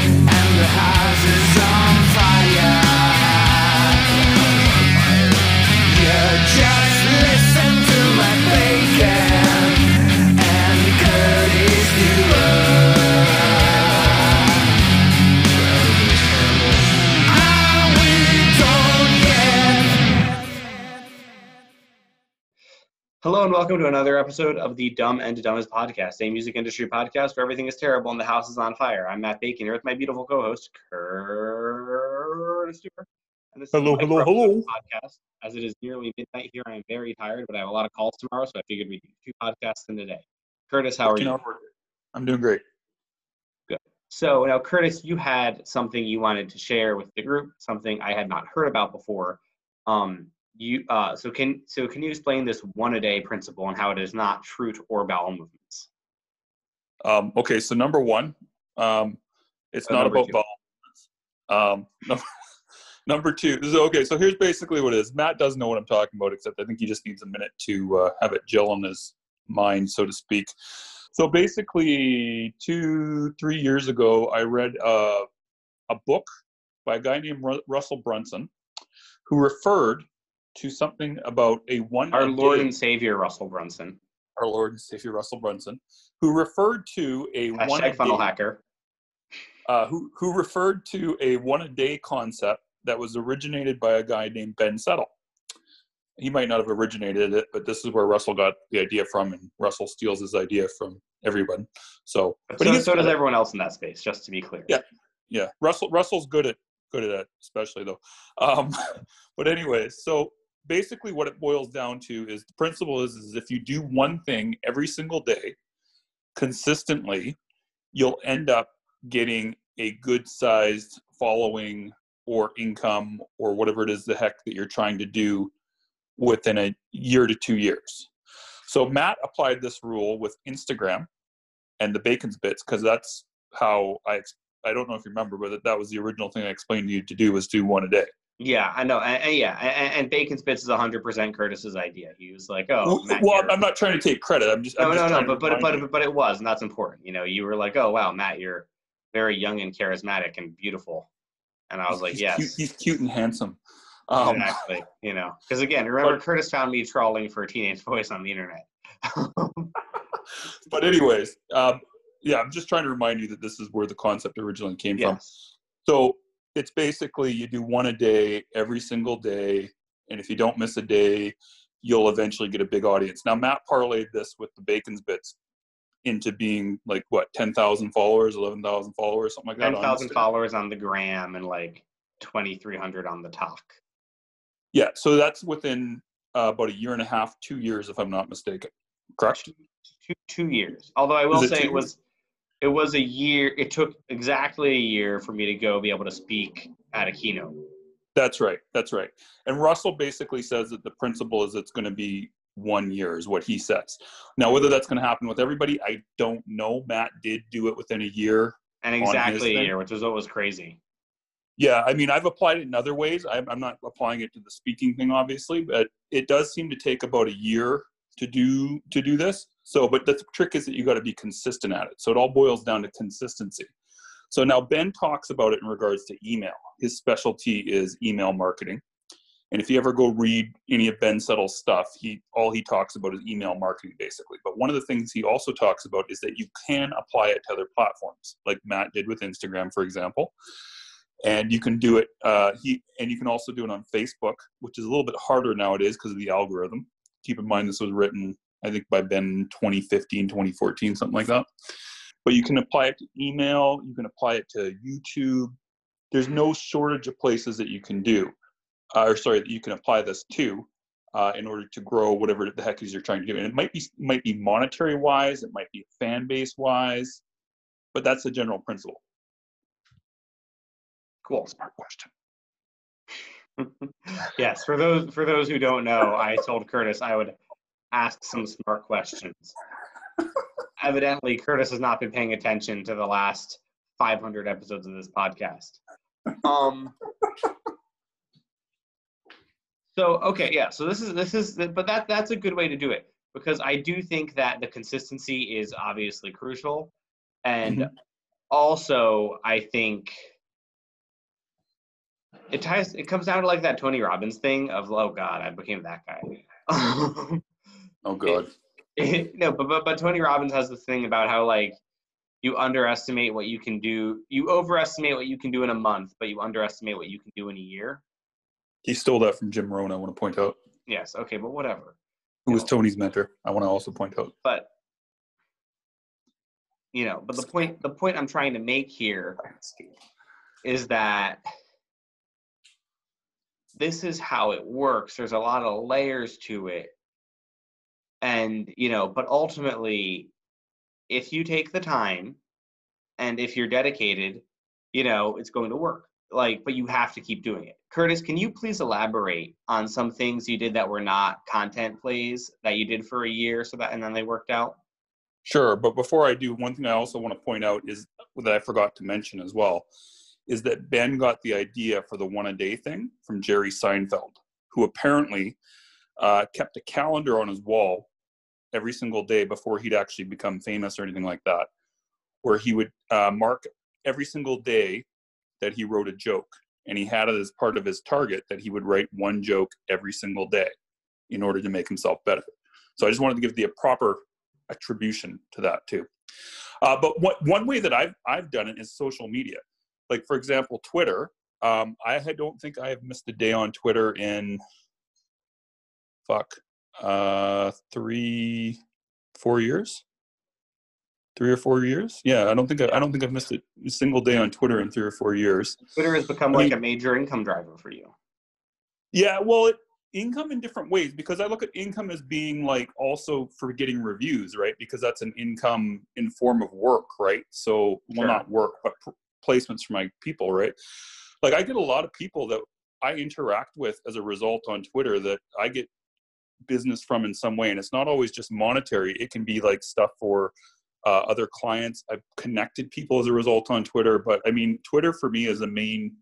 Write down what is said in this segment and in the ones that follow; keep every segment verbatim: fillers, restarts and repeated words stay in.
and the house is on fire. You just listen to my bacon and Curtis Nero. Are we done yet? Hello and welcome to another episode of the Dumb and Dumbest Podcast, a music industry podcast where everything is terrible and the house is on fire. I'm Matt Bacon here with my beautiful co-host, Curtis Nero. And this hello, is hello, hello. Podcast. As it is nearly midnight here, I am very tired, but I have a lot of calls tomorrow, so I figured we'd do two podcasts in the day. Curtis, how are you? I'm doing great. Good. So now, Curtis, you had something you wanted to share with the group, something I had not heard about before. Um, you uh, so can so can you explain this one a day principle and how it is not true to or bowel movements? Um, okay, so number one, um, it's oh, not about two. bowel movements. Um, number Number two, this is, okay, so here's basically what it is. Matt doesn't know what I'm talking about, except I think he just needs a minute to uh, have it gel in his mind, so to speak. So basically, two, three years ago, I read uh, a book by a guy named Ru- Russell Brunson, who referred to something about a one- Our Lord and Savior, Russell Brunson. Our Lord and Savior, Russell Brunson, who referred to a Hashtag one- Hashtag funnel hacker. Uh, who, who referred to a one-a-day concept that was originated by a guy named Ben Settle. He might not have originated it, but this is where Russell got the idea from, and Russell steals his idea from everyone. So, but so, so does everyone else in that space, just to be clear. Yeah, yeah. Russell Russell's good at good at that, especially though. Um, but anyway, so basically, what it boils down to is the principle is is if you do one thing every single day consistently, you'll end up getting a good-sized following, or income, or whatever it is the heck that you're trying to do within a year to two years. So Matt applied this rule with Instagram and the Bacon's Bits, because that's how I, I don't know if you remember, but that was the original thing I explained to you to do, was do one a day. Yeah, I know. And, and yeah, and, and Bacon's Bits is one hundred percent Curtis's idea. He was like, oh, well, Matt, well I'm not trying to take credit. I'm just, no, I'm just no, no, but, but, but, but it was, and that's important. You know, you were like, oh, wow, Matt, you're very young and charismatic and beautiful. And I was like, he's yes. Cute, he's cute and handsome. Um, exactly. You know, because again, remember, but, Curtis found me trawling for teenage boys on the internet. But anyways, um, yeah, I'm just trying to remind you that this is where the concept originally came yes. from. So it's basically you do one a day every single day. And if you don't miss a day, you'll eventually get a big audience. Now, Matt parlayed this with the Bacon's Bits into being like what, ten thousand followers, eleven thousand followers, something like that. ten thousand followers on the gram and like twenty-three hundred on the talk. Yeah, so that's within uh, about a year and a half, two years, if I'm not mistaken. Correct? Two, two, two years. Although I will say it was, it was a year. It took exactly a year for me to go be able to speak at a keynote. That's right. That's right. And Russell basically says that the principle is it's going to be one year is what he says. Now, whether that's going to happen with everybody, I don't know. Matt did do it within a year. And exactly a year, which is what was crazy. Yeah, I mean, I've applied it in other ways. I'm, I'm not applying it to the speaking thing, obviously, but it does seem to take about a year to do to do this. So, but the trick is that you got to be consistent at it. So it all boils down to consistency. So now Ben talks about it in regards to email. His specialty is email marketing. And if you ever go read any of Ben Settle's stuff, he all he talks about is email marketing, basically. But one of the things he also talks about is that you can apply it to other platforms, like Matt did with Instagram, for example. And you can do it, uh, he and you can also do it on Facebook, which is a little bit harder nowadays because of the algorithm. Keep in mind, this was written, I think, by Ben twenty fifteen, twenty fourteen, something like that. But you can apply it to email. You can apply it to YouTube. There's no shortage of places that you can do. Uh, or sorry, that you can apply this to uh, in order to grow whatever the heck is you're trying to do. And it might be might be monetary wise, it might be fan base wise, but that's the general principle. Cool, smart question. Yes, for those for those who don't know, I told Curtis I would ask some smart questions. Evidently, Curtis has not been paying attention to the last five hundred episodes of this podcast. Um. So, okay, yeah, so this is, this is, but that that's a good way to do it, because I do think that the consistency is obviously crucial, And mm-hmm. also, I think it ties, it comes down to like that Tony Robbins thing of, oh God, I became that guy. Oh God. It, it, no, but, but, but Tony Robbins has this thing about how like you underestimate what you can do. You overestimate what you can do in a month, but you underestimate what you can do in a year. He stole that from Jim Rohn, I want to point out. Yes. Okay. But whatever. Who was Tony's mentor? I want to also point out. But, you know, but the point, the point I'm trying to make here is that this is how it works. There's a lot of layers to it. And, you know, but ultimately, if you take the time and if you're dedicated, you know, it's going to work. Like, but you have to keep doing it. Curtis, can you please elaborate on some things you did that were not content plays that you did for a year so that, and then they worked out? Sure. But before I do, one thing I also want to point out is that I forgot to mention as well, is that Ben got the idea for the one a day thing from Jerry Seinfeld, who apparently uh, kept a calendar on his wall every single day before he'd actually become famous or anything like that, where he would uh, mark every single day that he wrote a joke, and he had it as part of his target that he would write one joke every single day in order to make himself better. So I just wanted to give the a proper attribution to that too. Uh, but what, one way that I've, I've done it is social media. Like for example, Twitter. Um, I don't think I have missed a day on Twitter in, fuck, uh, three, four years? Three or four years? Yeah, I don't think I, I don't think I've missed a single day on Twitter in three or four years. Twitter has become like I mean, a major income driver for you. Yeah, well, it, income in different ways, because I look at income as being like also for getting reviews, right? Because that's an income in form of work, right? So, well, sure. Not work, but placements for my people, right? Like I get a lot of people that I interact with as a result on Twitter that I get business from in some way, and it's not always just monetary. It can be like stuff for Uh, other clients. I've connected people as a result on Twitter, but I mean, Twitter for me is the main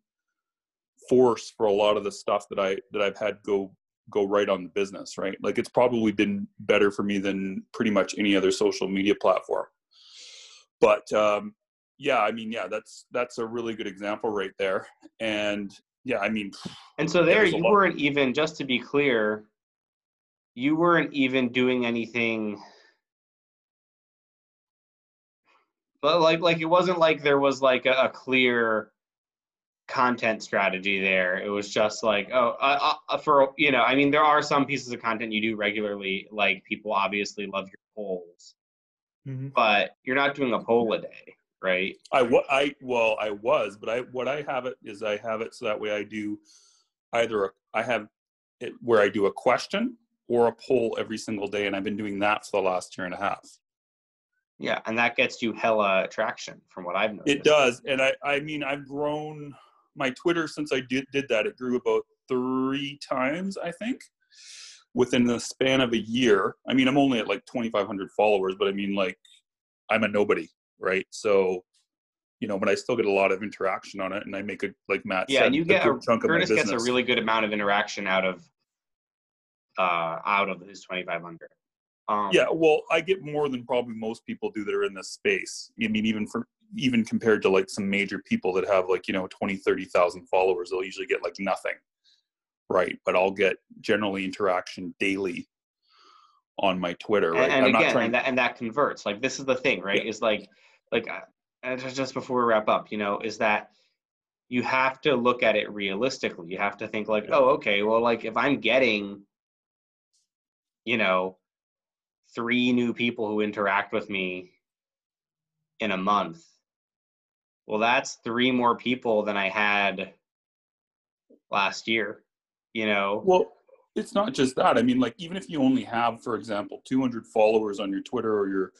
force for a lot of the stuff that I that I've had go go right on the business, right? Like it's probably been better for me than pretty much any other social media platform. But um, yeah, I mean, yeah, that's that's a really good example right there. And yeah, I mean, and so there, you weren't even, just to be clear, you weren't even doing anything. But like, like it wasn't like there was like a, a clear content strategy there. It was just like, oh, uh, uh, for, you know, I mean, there are some pieces of content you do regularly. Like people obviously love your polls, mm-hmm. but you're not doing a poll a day, right? I, I well, I was, but I what I have it is I have it so that way I do either a, I have it where I do a question or a poll every single day, and I've been doing that for the last year and a half. Yeah, and that gets you hella traction from what I've noticed. It does, and I, I mean, I've grown my Twitter since I did, did that. It grew about three times, I think, within the span of a year. I mean, I'm only at like twenty-five hundred followers, but I mean, like, I'm a nobody, right? So, you know, but I still get a lot of interaction on it, and I make a, like Matt yeah, said, and you a get good a, chunk Curtis of my business. Gets a really good amount of interaction out of, uh, out of his twenty-five hundred. Um, yeah, well, I get more than probably most people do that are in this space. I mean, even for even compared to like some major people that have like, you know, twenty, thirty thousand followers, they'll usually get like nothing, right? But I'll get generally interaction daily on my Twitter, right? And, and I'm again, not trying and, that, and that converts. Like this is the thing, right? Yeah. Is like, like uh, just before we wrap up, you know, is that you have to look at it realistically. You have to think like, yeah. oh, okay, well, like if I'm getting, you know, three new people who interact with me in a month. Well, that's three more people than I had last year, you know? Well, it's not just that. I mean, like, even if you only have, for example, two hundred followers on your Twitter or your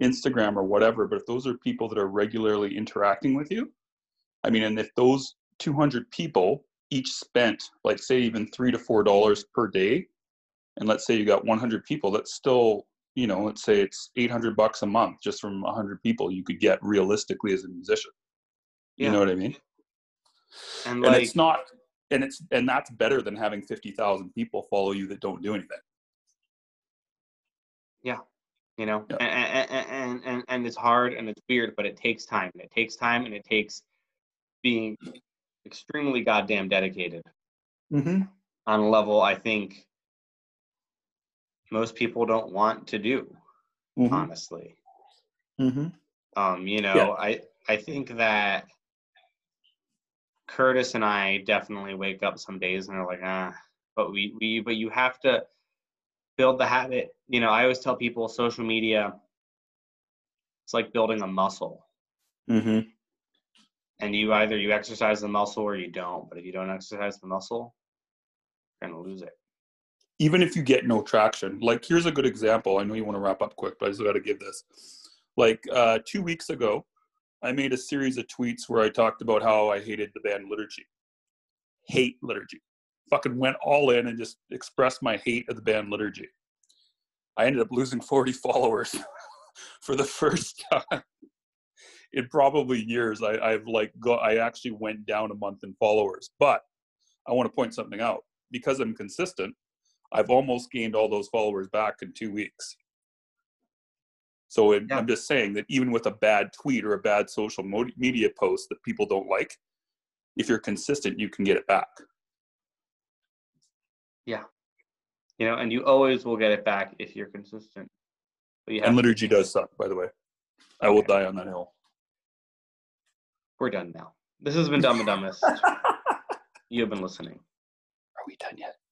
Instagram or whatever, but if those are people that are regularly interacting with you, I mean, and if those two hundred people each spent, like, say, even three to four dollars per day, and let's say you got one hundred people, that's still, you know, let's say it's eight hundred bucks a month just from one hundred people you could get realistically as a musician. Yeah. You know what I mean? And, and like, it's not, and it's, and that's better than having fifty thousand people follow you that don't do anything. Yeah. you know, yep. and, and, and, and it's hard and it's weird, but it takes time and it takes time and it takes being extremely goddamn dedicated mm-hmm. on a level I think most people don't want to do, mm-hmm. honestly. Mm-hmm. Um, you know, yeah. I, I think that Curtis and I definitely wake up some days and are like, ah, but we, we, but you have to build the habit. You know, I always tell people social media, it's like building a muscle. Mm-hmm. And you either, you exercise the muscle or you don't, but if you don't exercise the muscle, you're going to lose it. Even if you get no traction, like here's a good example. I know you want to wrap up quick, but I just got to give this. Like uh, two weeks ago, I made a series of tweets where I talked about how I hated the band Liturgy. Hate Liturgy. Fucking went all in and just expressed my hate of the band Liturgy. I ended up losing forty followers for the first time in probably years. I, I've like go, I actually went down a month in followers. But I want to point something out. Because I'm consistent, I've almost gained all those followers back in two weeks. So it, yeah. I'm just saying that even with a bad tweet or a bad social media post that people don't like, if you're consistent, you can get it back. Yeah. You know, and you always will get it back if you're consistent. But you have and Liturgy does suck, by the way. I will okay. die on that hill. We're done now. This has been Dumb and Dumbest. You have been listening. Are we done yet?